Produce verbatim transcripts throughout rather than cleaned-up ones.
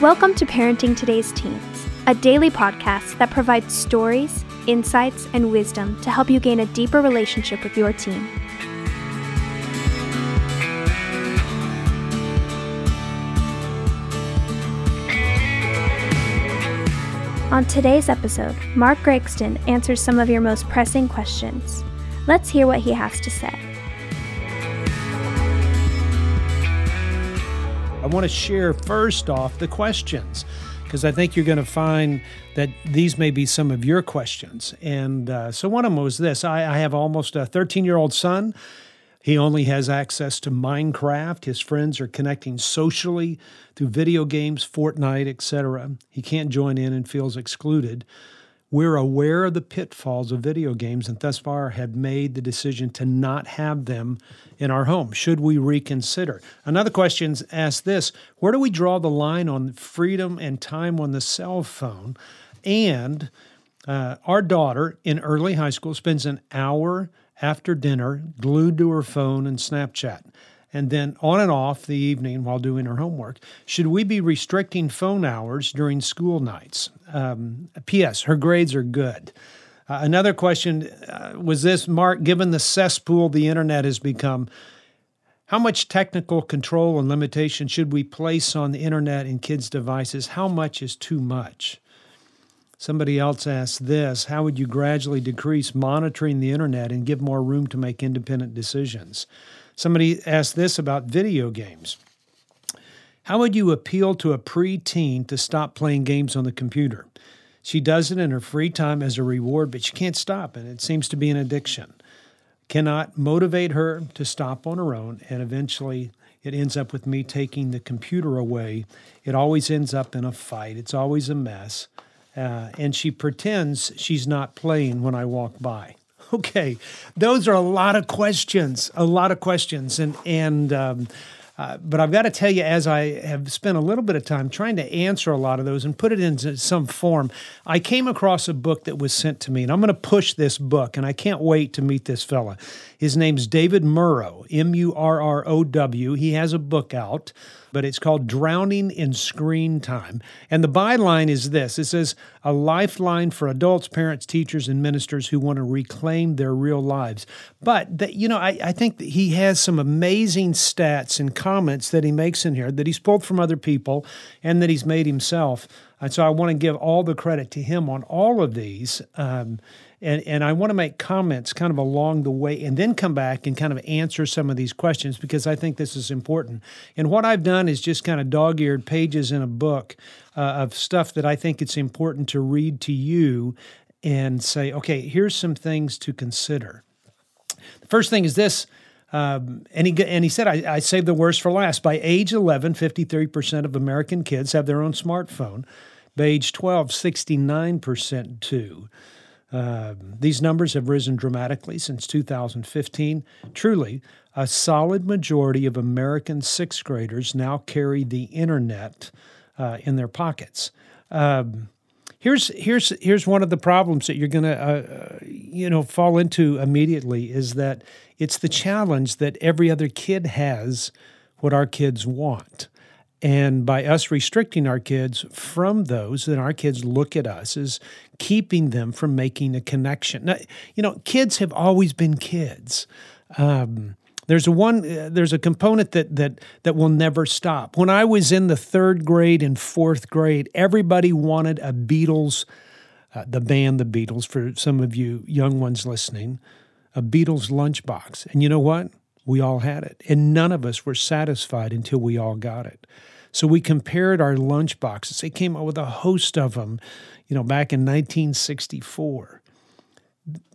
Welcome to Parenting Today's Teens, a daily podcast that provides stories, insights, and wisdom to help you gain a deeper relationship with your teen. On today's episode, Mark Gregston answers some of your most pressing questions. Let's hear what he has to say. I want to share first off the questions, because I think you're going to find that these may be some of your questions. And uh, so one of them was this. I, I have almost a thirteen-year-old son. He only has access to Minecraft. His friends are connecting socially through video games, Fortnite, et cetera. He can't join in and feels excluded. We're aware of the pitfalls of video games and thus far have made the decision to not have them in our home. Should we reconsider? Another question asks this: where do we draw the line on freedom and time on the cell phone? And uh, our daughter in early high school spends an hour after dinner glued to her phone and Snapchat, and then on and off the evening while doing her homework. Should we be restricting phone hours during school nights? Um, P S Her grades are good. Uh, another question uh, was this, Mark, given the cesspool the internet has become, how much technical control and limitation should we place on the internet and kids' devices? How much is too much? Somebody else asked this: how would you gradually decrease monitoring the internet and give more room to make independent decisions? Somebody asked this about video games. How would you appeal to a preteen to stop playing games on the computer? She does it in her free time as a reward, but she can't stop, and it seems to be an addiction. Cannot motivate her to stop on her own, and eventually it ends up with me taking the computer away. It always ends up in a fight. It's always a mess, uh, and she pretends she's not playing when I walk by. Okay, those are a lot of questions, a lot of questions. And, and um, uh, but I've got to tell you, as I have spent a little bit of time trying to answer a lot of those and put it into some form, I came across a book that was sent to me, and I'm going to push this book, and I can't wait to meet this fella. His name's David Murrow, M U R R O W. He has a book out, but it's called Drowning in Screen Time. And the byline is this. It says, a lifeline for adults, parents, teachers, and ministers who want to reclaim their real lives. But, that, you know, I, I think that he has some amazing stats and comments that he makes in here that he's pulled from other people and that he's made himself. And so I want to give all the credit to him on all of these. Um, and, and I want to make comments kind of along the way and then come back and kind of answer some of these questions, because I think this is important. And what I've done is just kind of dog-eared pages in a book uh, of stuff that I think it's important to read to you and say, okay, here's some things to consider. The first thing is this. Um, and he and he said, I, I saved the worst for last. By age eleven, fifty-three percent of American kids have their own smartphone. By age twelve, sixty-nine percent do. Uh, these numbers have risen dramatically since two thousand fifteen. Truly, a solid majority of American sixth graders now carry the internet uh, in their pockets. Um, here's here's here's one of the problems that you're going to uh, uh, you know fall into immediately is that it's the challenge that every other kid has what our kids want. And by us restricting our kids from those, then our kids look at us as keeping them from making a connection. Now, you know, kids have always been kids. Um, there's a one. Uh, there's a component that that that will never stop. When I was in the third grade and fourth grade, everybody wanted a Beatles, uh, the band, the Beatles. For some of you young ones listening, a Beatles lunchbox. And you know what? We all had it. And none of us were satisfied until we all got it. So we compared our lunchboxes. They came out with a host of them, you know, back in nineteen sixty-four.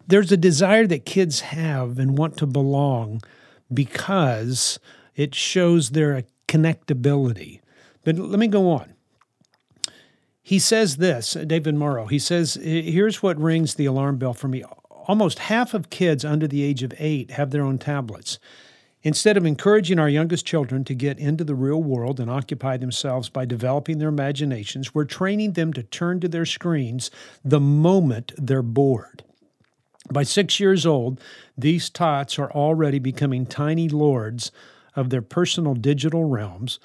There's a desire that kids have and want to belong because it shows their connectability. But let me go on. He says this, David Murrow, he says, here's what rings the alarm bell for me. Almost half of kids under the age of eight have their own tablets. Instead of encouraging our youngest children to get into the real world and occupy themselves by developing their imaginations, we're training them to turn to their screens the moment they're bored. By six years old, these tots are already becoming tiny lords of their personal digital realms,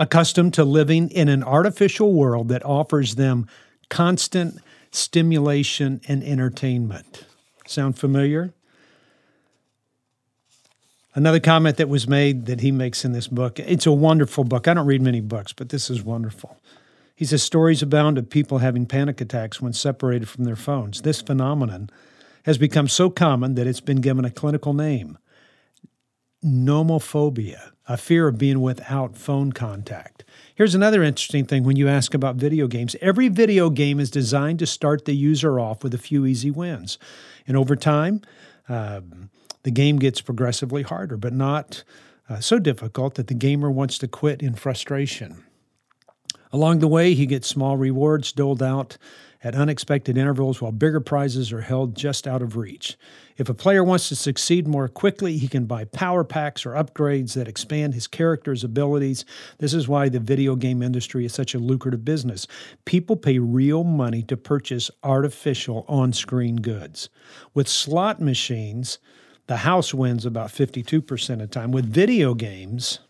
accustomed to living in an artificial world that offers them constant stimulation and entertainment. Sound familiar? Another comment that was made that he makes in this book, it's a wonderful book. I don't read many books, but this is wonderful. He says, stories abound of people having panic attacks when separated from their phones. This phenomenon has become so common that it's been given a clinical name, nomophobia, a fear of being without phone contact. Here's another interesting thing when you ask about video games. Every video game is designed to start the user off with a few easy wins. And over time, um, the game gets progressively harder, but not uh, so difficult that the gamer wants to quit in frustration. Along the way, he gets small rewards doled out at unexpected intervals while bigger prizes are held just out of reach. If a player wants to succeed more quickly, he can buy power packs or upgrades that expand his character's abilities. This is why the video game industry is such a lucrative business. People pay real money to purchase artificial on-screen goods. With slot machines, the house wins about fifty-two percent of the time. With video games,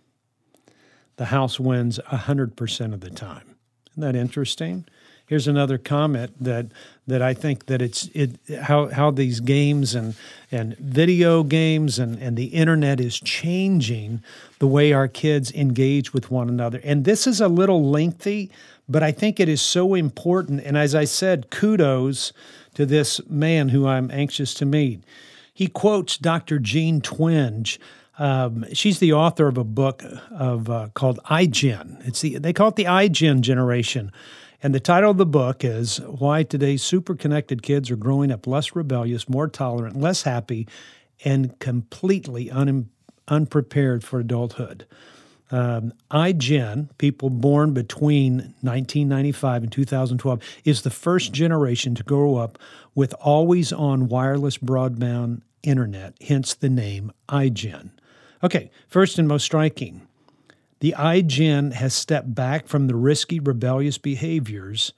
the house wins one hundred percent of the time. Isn't that interesting? Here's another comment that that I think that it's it how how these games and and video games and, and the internet is changing the way our kids engage with one another. And this is a little lengthy, but I think it is so important. And as I said, kudos to this man who I'm anxious to meet. He quotes Doctor Jean Twenge. Um, she's the author of a book of uh, called iGen. It's the they call it the iGen generation, and the title of the book is "Why Today's Super Connected Kids Are Growing Up Less Rebellious, More Tolerant, Less Happy, and Completely un- Unprepared for Adulthood." Um, iGen, people born between nineteen ninety-five and two thousand twelve, is the first generation to grow up with always-on wireless broadband internet, hence the name iGen. Okay, first and most striking, the iGen has stepped back from the risky, rebellious behaviors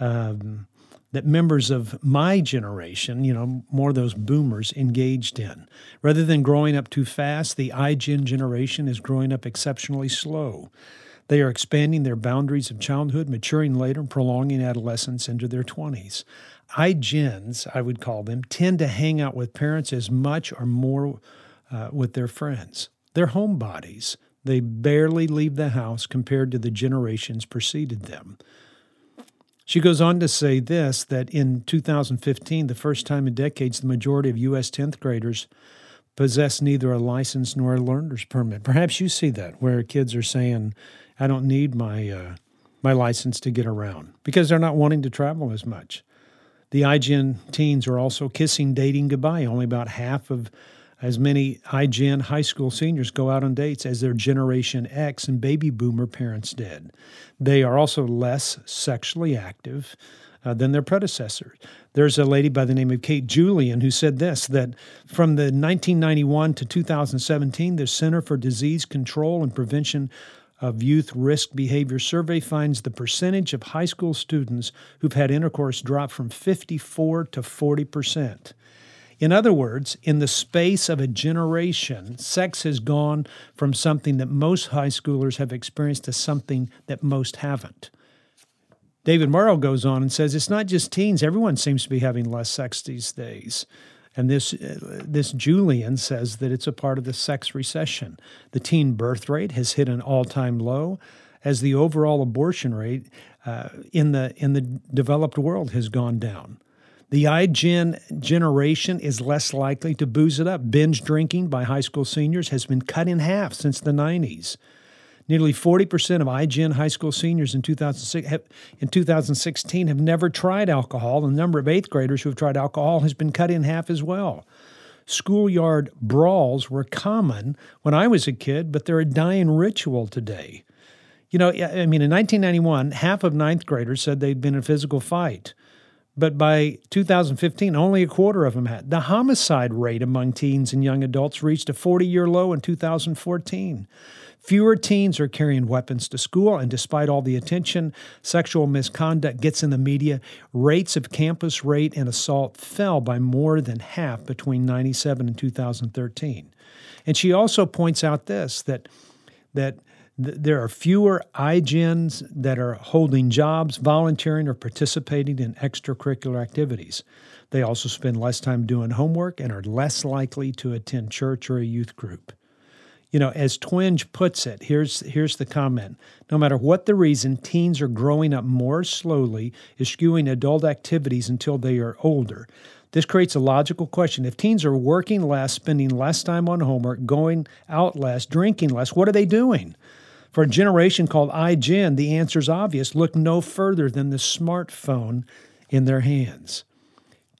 um, that members of my generation, you know, more of those boomers, engaged in. Rather than growing up too fast, the iGen generation is growing up exceptionally slow. They are expanding their boundaries of childhood, maturing later, and prolonging adolescence into their twenties. iGens, I would call them, tend to hang out with parents as much or more uh, with their friends. They're homebodies. They barely leave the house compared to the generations preceded them. She goes on to say this, that in two thousand fifteen, the first time in decades, the majority of U S tenth graders possess neither a license nor a learner's permit. Perhaps you see that, where kids are saying, I don't need my uh, my license to get around, because they're not wanting to travel as much. The iGen teens are also kissing dating goodbye. Only about half of as many iGen high school seniors go out on dates as their Generation X and baby boomer parents did. They are also less sexually active uh, than their predecessors. There's a lady by the name of Kate Julian who said this, that from the nineteen ninety-one to two thousand seventeen, the Center for Disease Control and Prevention of Youth Risk Behavior Survey finds the percentage of high school students who've had intercourse dropped from fifty-four to forty percent. In other words, in the space of a generation, sex has gone from something that most high schoolers have experienced to something that most haven't. David Murrow goes on and says, it's not just teens. Everyone seems to be having less sex these days. And this uh, this Julian says that it's a part of the sex recession. The teen birth rate has hit an all-time low, as the overall abortion rate uh, in the in the developed world has gone down. The iGen generation is less likely to booze it up. Binge drinking by high school seniors has been cut in half since the nineties. Nearly forty percent of iGen high school seniors in two thousand sixteen have never tried alcohol. The number of eighth graders who have tried alcohol has been cut in half as well. Schoolyard brawls were common when I was a kid, but they're a dying ritual today. You know, I mean, in nineteen ninety-one, half of ninth graders said they'd been in a physical fight. But by two thousand fifteen, only a quarter of them had. The homicide rate among teens and young adults reached a forty-year low in two thousand fourteen. Fewer teens are carrying weapons to school, and despite all the attention sexual misconduct gets in the media, rates of campus rape and assault fell by more than half between ninety-seven and two thousand thirteen. And she also points out this, that that th- there are fewer iGens that are holding jobs, volunteering, or participating in extracurricular activities. They also spend less time doing homework and are less likely to attend church or a youth group. You know, as Twenge puts it, here's here's the comment. No matter what the reason, teens are growing up more slowly, eschewing adult activities until they are older. This creates a logical question. If teens are working less, spending less time on homework, going out less, drinking less, what are they doing? For a generation called iGen, the answer's obvious. Look no further than the smartphone in their hands.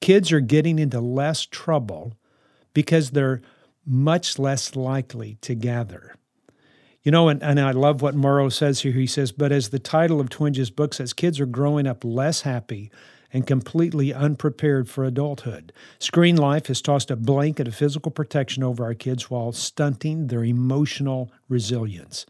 Kids are getting into less trouble because they're much less likely to gather. You know, and, and I love what Murrow says here. He says, but as the title of Twenge's book says, kids are growing up less happy and completely unprepared for adulthood. Screen life has tossed a blanket of physical protection over our kids while stunting their emotional resilience.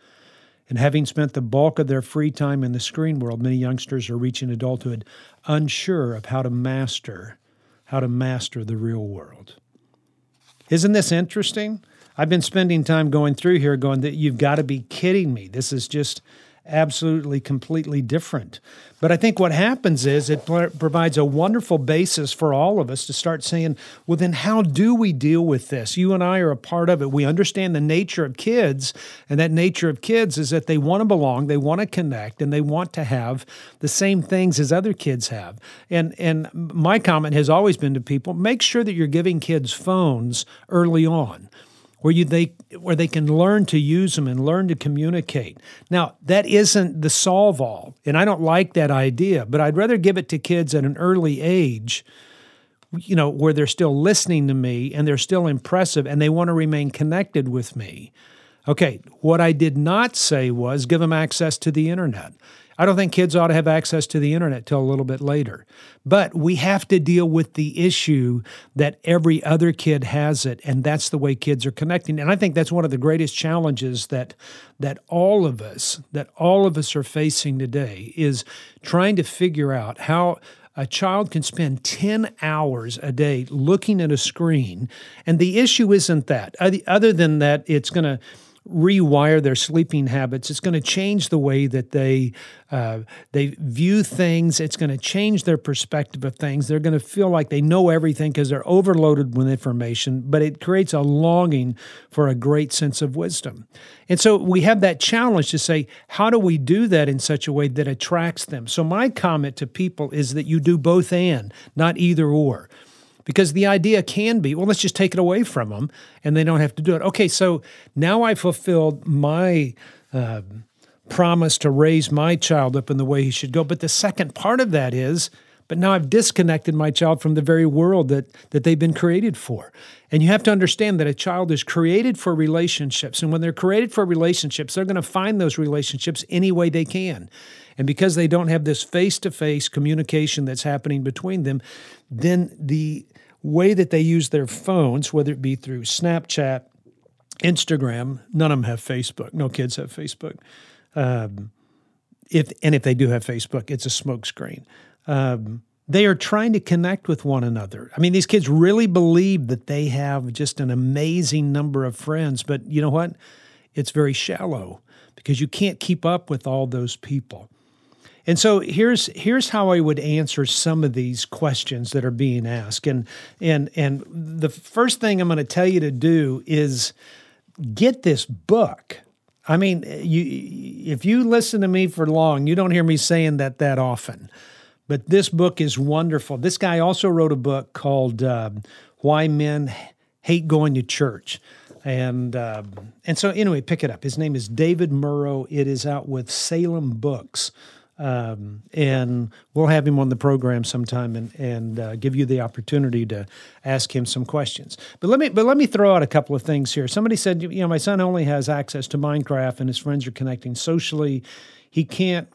And having spent the bulk of their free time in the screen world, many youngsters are reaching adulthood unsure of how to master, how to master the real world. Isn't this interesting? I've been spending time going through here going, that you've got to be kidding me. This is just absolutely, completely different. But I think what happens is it pl- provides a wonderful basis for all of us to start saying, well, then how do we deal with this? You and I are a part of it. We understand the nature of kids, and that nature of kids is that they want to belong, they want to connect, and they want to have the same things as other kids have. And, and my comment has always been to people, make sure that you're giving kids phones early on, where you they where they can learn to use them and learn to communicate. Now, that isn't the solve-all, and I don't like that idea, but I'd rather give it to kids at an early age, you know, where they're still listening to me and they're still impressive and they want to remain connected with me. Okay, what I did not say was give them access to the internet. I don't think kids ought to have access to the internet till a little bit later. But we have to deal with the issue that every other kid has it, and that's the way kids are connecting. And I think that's one of the greatest challenges that that all of us, that all of us are facing today, is trying to figure out how a child can spend ten hours a day looking at a screen. And the issue isn't that. Other than that, it's going to rewire their sleeping habits. It's going to change the way that they uh, they view things. It's going to change their perspective of things. They're going to feel like they know everything because they're overloaded with information, but it creates a longing for a great sense of wisdom. And so we have that challenge to say, how do we do that in such a way that attracts them? So my comment to people is that you do both and, not either or. Because the idea can be, well, let's just take it away from them, and they don't have to do it. Okay, so now I fulfilled my uh, promise to raise my child up in the way he should go. But the second part of that is, but now I've disconnected my child from the very world that that they've been created for. And you have to understand that a child is created for relationships. And when they're created for relationships, they're going to find those relationships any way they can. And because they don't have this face-to-face communication that's happening between them, then the way that they use their phones, whether it be through Snapchat, Instagram, none of them have Facebook. No kids have Facebook. Um, if and if they do have Facebook, it's a smokescreen. Um, they are trying to connect with one another. I mean, these kids really believe that they have just an amazing number of friends, but you know what? It's very shallow because you can't keep up with all those people. And so here's here's how I would answer some of these questions that are being asked. And and and the first thing I'm going to tell you to do is get this book. I mean, you if you listen to me for long, you don't hear me saying that that often. But this book is wonderful. This guy also wrote a book called uh, Why Men Hate Going to Church. And uh, and so anyway, pick it up. His name is David Murrow. It is out with Salem Books. Um, and we'll have him on the program sometime and, and uh, give you the opportunity to ask him some questions. But let me but let me throw out a couple of things here. Somebody said, you know, my son only has access to Minecraft and his friends are connecting socially. He can't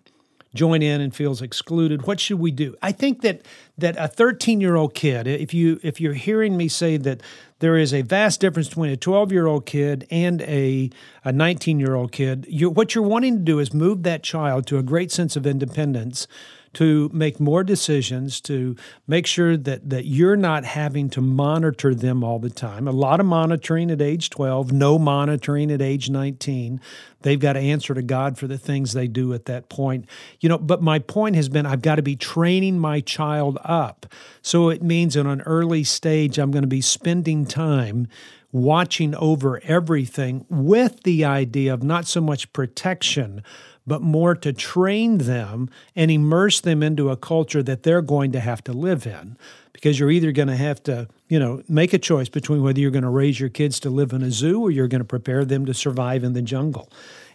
join in and feels excluded. What should we do? I think that that a thirteen-year-old kid, if you if you're hearing me say that there is a vast difference between a twelve-year-old kid and a, a nineteen-year-old kid, you, what you're wanting to do is move that child to a great sense of independence, to make more decisions, to make sure that, that you're not having to monitor them all the time. A lot of monitoring at age twelve, no monitoring at age nineteen. They've got to answer to God for the things they do at that point. You know, but my point has been I've got to be training my child up. So it means in an early stage I'm going to be spending time watching over everything with the idea of not so much protection, but more to train them and immerse them into a culture that they're going to have to live in. Because you're either going to have to, you know, make a choice between whether you're going to raise your kids to live in a zoo or you're going to prepare them to survive in the jungle.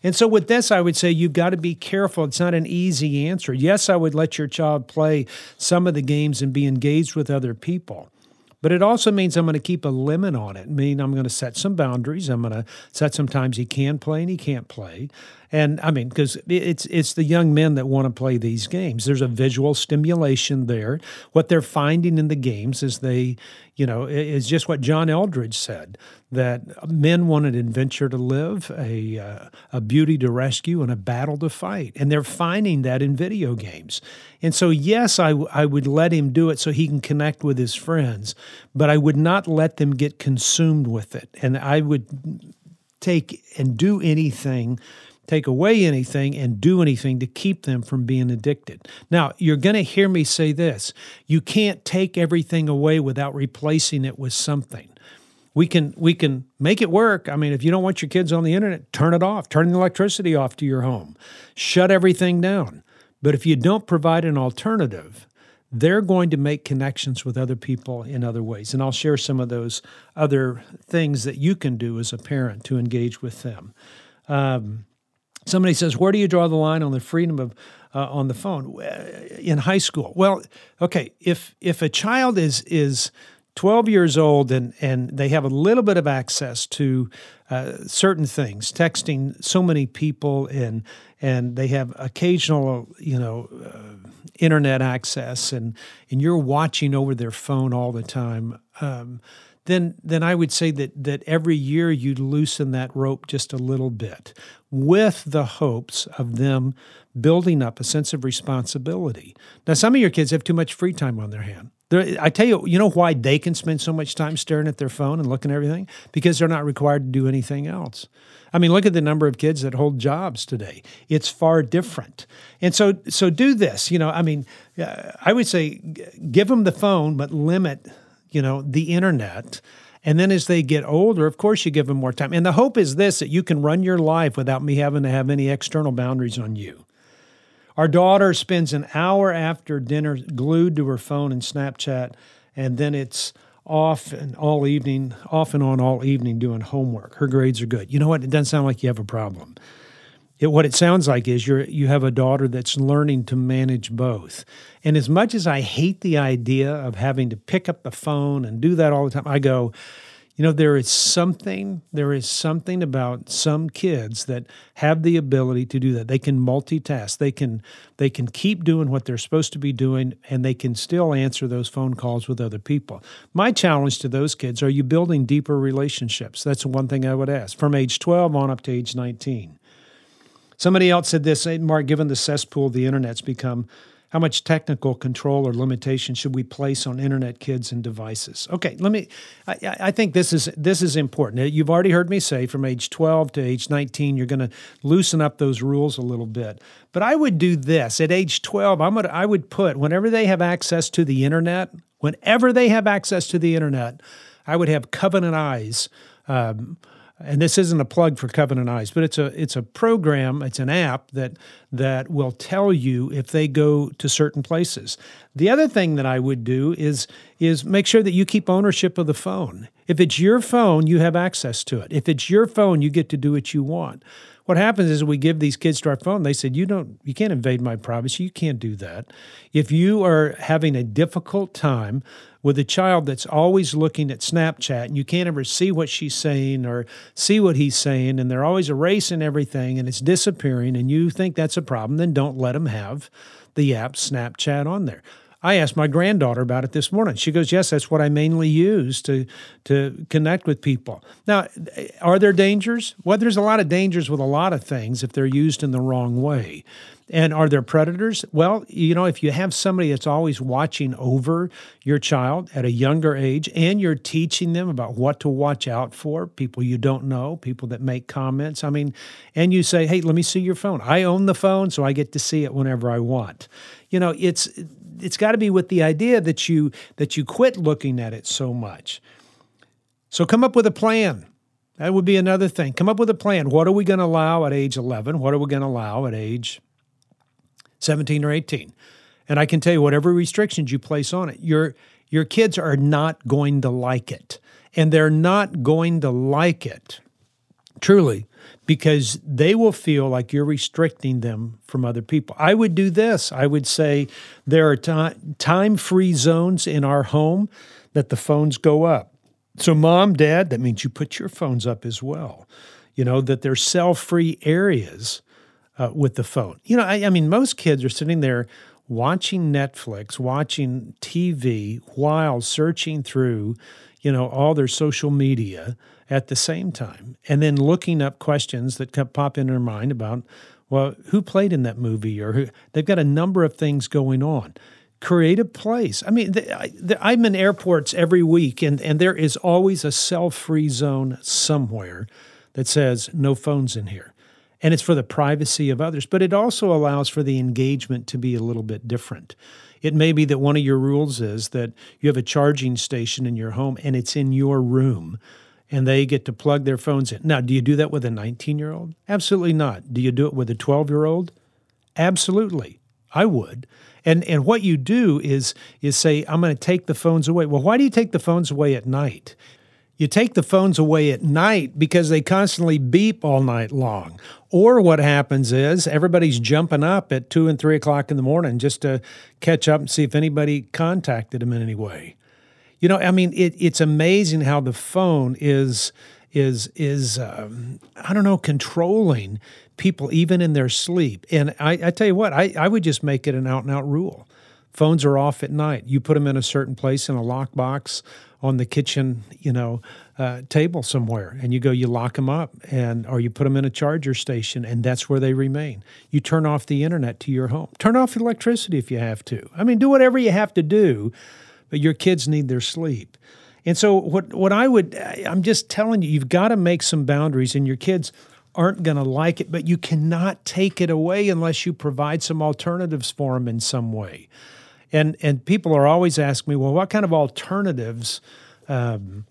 And so with this, I would say you've got to be careful. It's not an easy answer. Yes, I would let your child play some of the games and be engaged with other people. But it also means I'm going to keep a limit on it. I mean, I'm going to set some boundaries. I'm going to set some times he can play and he can't play. And I mean, because it's it's the young men that want to play these games. There's a visual stimulation there. What they're finding in the games is they, you know, is just what John Eldridge said, that men want an adventure to live, a uh, a beauty to rescue, and a battle to fight. And they're finding that in video games. And so, yes, I, w- I would let him do it so he can connect with his friends, but I would not let them get consumed with it. And I would take and do anything take away anything, and do anything to keep them from being addicted. Now, you're going to hear me say this. You can't take everything away without replacing it with something. We can we can make it work. I mean, if you don't want your kids on the internet, turn it off. Turn the electricity off to your home. Shut everything down. But if you don't provide an alternative, they're going to make connections with other people in other ways. And I'll share some of those other things that you can do as a parent to engage with them. Um Somebody says, where do you draw the line on the freedom of uh, on the phone in high school? Well, okay, if if a child is is twelve years old and, and they have a little bit of access to uh, certain things, texting so many people, and and they have occasional, you know, uh, internet access, and, and you're watching over their phone all the time, um, then then I would say that that every year you'd loosen that rope just a little bit, with the hopes of them building up a sense of responsibility. Now, some of your kids have too much free time on their hand. They're, I tell you, you know why they can spend so much time staring at their phone and looking at everything? Because they're not required to do anything else. I mean, look at the number of kids that hold jobs today. It's far different. And so so do this. You know, I mean, I would say give them the phone, but limit, you know, the internet. And then as they get older, of course, you give them more time. And the hope is this, that you can run your life without me having to have any external boundaries on you. Our daughter spends an hour after dinner glued to her phone and Snapchat, and then it's off and all evening, off and on all evening doing homework. Her grades are good. You know what? It doesn't sound like you have a problem. It, what it sounds like is you're, you have a daughter that's learning to manage both. And as much as I hate the idea of having to pick up the phone and do that all the time, I go, you know, there is something, there is something about some kids that have the ability to do that. They can multitask. They can, they can keep doing what they're supposed to be doing, and they can still answer those phone calls with other people. My challenge to those kids, are you building deeper relationships? That's one thing I would ask, from age twelve on up to age nineteen. Somebody else said this, hey, Mark, given the cesspool the internet's become, how much technical control or limitation should we place on internet kids and devices? Okay, let me, I, I think this is this is important. You've already heard me say from age twelve to age nineteen, you're going to loosen up those rules a little bit. But I would do this. At age twelve, I'm gonna, I would put, whenever they have access to the internet, whenever they have access to the internet, I would have Covenant Eyes. Um And this isn't a plug for Covenant Eyes, but it's a it's a program, it's an app that that will tell you if they go to certain places. The other thing that I would do is is make sure that you keep ownership of the phone. If it's your phone, you have access to it. If it's your phone, you get to do what you want. What happens is we give these kids to our phone. They said, you don't, you can't invade my privacy. You can't do that. If you are having a difficult time with a child that's always looking at Snapchat and you can't ever see what she's saying or see what he's saying, and they're always erasing everything and it's disappearing, and you think that's a problem, then don't let them have the app Snapchat on there. I asked my granddaughter about it this morning. She goes, yes, that's what I mainly use to to connect with people. Now, are there dangers? Well, there's a lot of dangers with a lot of things if they're used in the wrong way. And are there predators? Well, you know, if you have somebody that's always watching over your child at a younger age and you're teaching them about what to watch out for, people you don't know, people that make comments, I mean, and you say, hey, let me see your phone. I own the phone, so I get to see it whenever I want. You know, it's it's got to be with the idea that you that you quit looking at it so much. So come up with a plan. That would be another thing. Come up with a plan. What are we going to allow at age eleven? What are we going to allow at age seventeen or eighteen? And I can tell you, whatever restrictions you place on it, your your kids are not going to like it. And they're not going to like it, truly, because they will feel like you're restricting them from other people. I would do this. I would say there are t- time-free zones in our home that the phones go up. So mom, dad, that means you put your phones up as well. You know, that there's cell-free areas Uh, with the phone. You know, I, I mean, most kids are sitting there watching Netflix, watching T V while searching through, you know, all their social media at the same time, and then looking up questions that pop in their mind about, well, who played in that movie, or who, they've got a number of things going on. Create a place. I mean, the, I, the, I'm in airports every week, and, and there is always a cell-free zone somewhere that says no phones in here. And it's for the privacy of others, but it also allows for the engagement to be a little bit different. It may be that one of your rules is that you have a charging station in your home and it's in your room, and they get to plug their phones in. Now, do you do that with a nineteen-year-old? Absolutely not. Do you do it with a twelve-year-old? Absolutely. I would. And and what you do is is say, I'm going to take the phones away. Well, why do you take the phones away at night? You take the phones away at night because they constantly beep all night long. Or what happens is everybody's jumping up at two and three o'clock in the morning just to catch up and see if anybody contacted them in any way. You know, I mean, it, it's amazing how the phone is, is, is um, I don't know, controlling people even in their sleep. And I, I tell you what, I, I would just make it an out-and-out rule. Phones are off at night. You put them in a certain place in a lockbox on the kitchen, you know, uh, table somewhere, and you go, you lock them up, and or you put them in a charger station, and that's where they remain. You turn off the internet to your home. Turn off electricity if you have to. I mean, do whatever you have to do, but your kids need their sleep. And so what, what I would, I'm just telling you, you've got to make some boundaries, and your kids aren't going to like it, but you cannot take it away unless you provide some alternatives for them in some way. And and people are always asking me, well, what kind of alternatives um,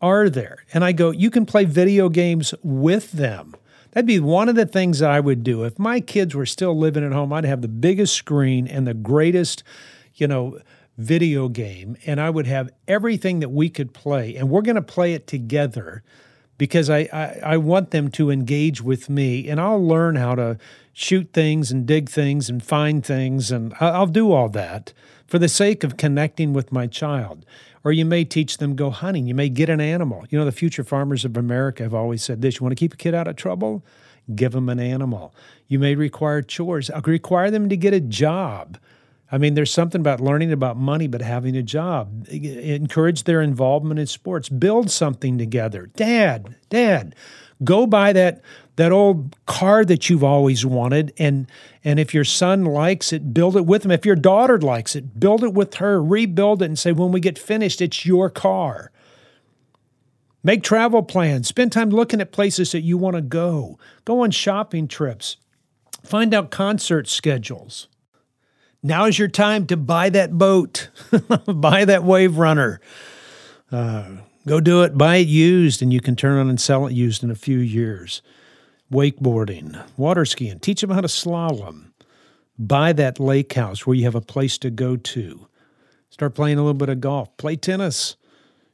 are there? And I go, you can play video games with them. That'd be one of the things that I would do. If my kids were still living at home, I'd have the biggest screen and the greatest, you know, video game. And I would have everything that we could play. And we're going to play it together because I, I, I want them to engage with me. And I'll learn how to shoot things and dig things and find things, and I'll do all that for the sake of connecting with my child. Or you may teach them go hunting. You may get an animal. You know, the future farmers of America have always said this. You want to keep a kid out of trouble? Give them an animal. You may require chores. I'll require them to get a job. I mean, there's something about learning about money, but having a job. Encourage their involvement in sports. Build something together. Dad, Dad, go buy that that old car that you've always wanted, and and if your son likes it, build it with him. If your daughter likes it, build it with her. Rebuild it and say, when we get finished, it's your car. Make travel plans. Spend time looking at places that you want to go. Go on shopping trips. Find out concert schedules. Now is your time to buy that boat. Buy that wave runner. Uh, go do it. Buy it used, and you can turn on and sell it used in a few years. Wakeboarding, water skiing, teach them how to slalom. Buy that lake house where you have a place to go to. Start playing a little bit of golf. Play tennis.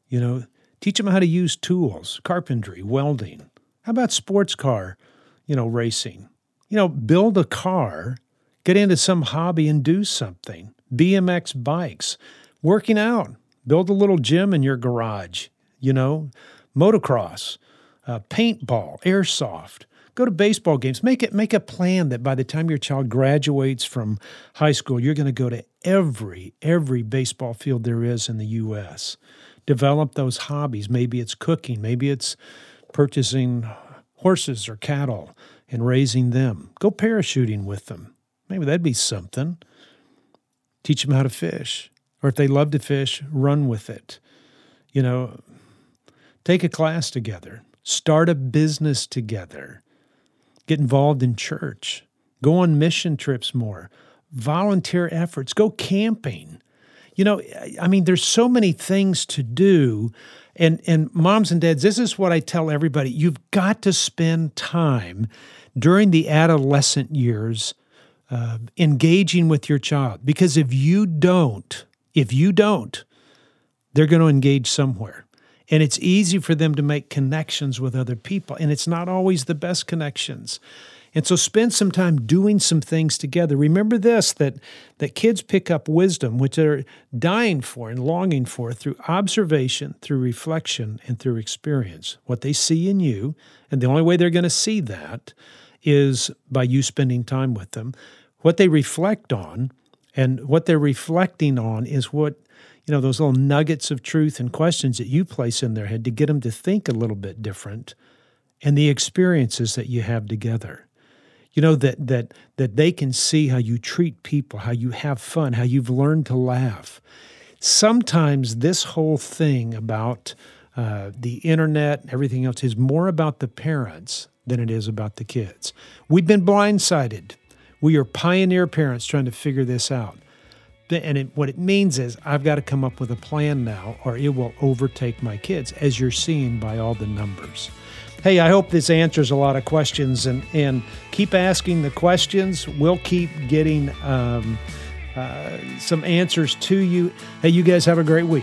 You know, teach them how to use tools, carpentry, welding. How about sports car, you know, racing? You know, build a car, get into some hobby and do something. B M X bikes, working out, build a little gym in your garage, you know, motocross, uh, paintball, airsoft. Go to baseball games. Make it make a plan that by the time your child graduates from high school, you're going to go to every, every baseball field there is in the U S Develop those hobbies. Maybe it's cooking. Maybe it's purchasing horses or cattle and raising them. Go parachuting with them. Maybe that'd be something. Teach them how to fish. Or if they love to fish, run with it. You know, take a class together. Start a business together. Get involved in church. Go on mission trips more. Volunteer efforts. Go camping. You know, I mean, there's so many things to do. And and moms and dads, this is what I tell everybody. You've got to spend time during the adolescent years uh, engaging with your child. Because if you don't, if you don't, they're going to engage somewhere. And it's easy for them to make connections with other people. And it's not always the best connections. And so spend some time doing some things together. Remember this, that, that kids pick up wisdom, which they're dying for and longing for, through observation, through reflection, and through experience. What they see in you, and the only way they're going to see that is by you spending time with them. What they reflect on, and what they're reflecting on is what, you know, those little nuggets of truth and questions that you place in their head to get them to think a little bit different, and the experiences that you have together. You know, that that that they can see how you treat people, how you have fun, how you've learned to laugh. Sometimes this whole thing about uh, the internet and everything else is more about the parents than it is about the kids. We've been blindsided. We are pioneer parents trying to figure this out. And it, what it means is I've got to come up with a plan now, or it will overtake my kids, as you're seeing by all the numbers. Hey, I hope this answers a lot of questions, and, and keep asking the questions. We'll keep getting um, uh, some answers to you. Hey, you guys have a great week.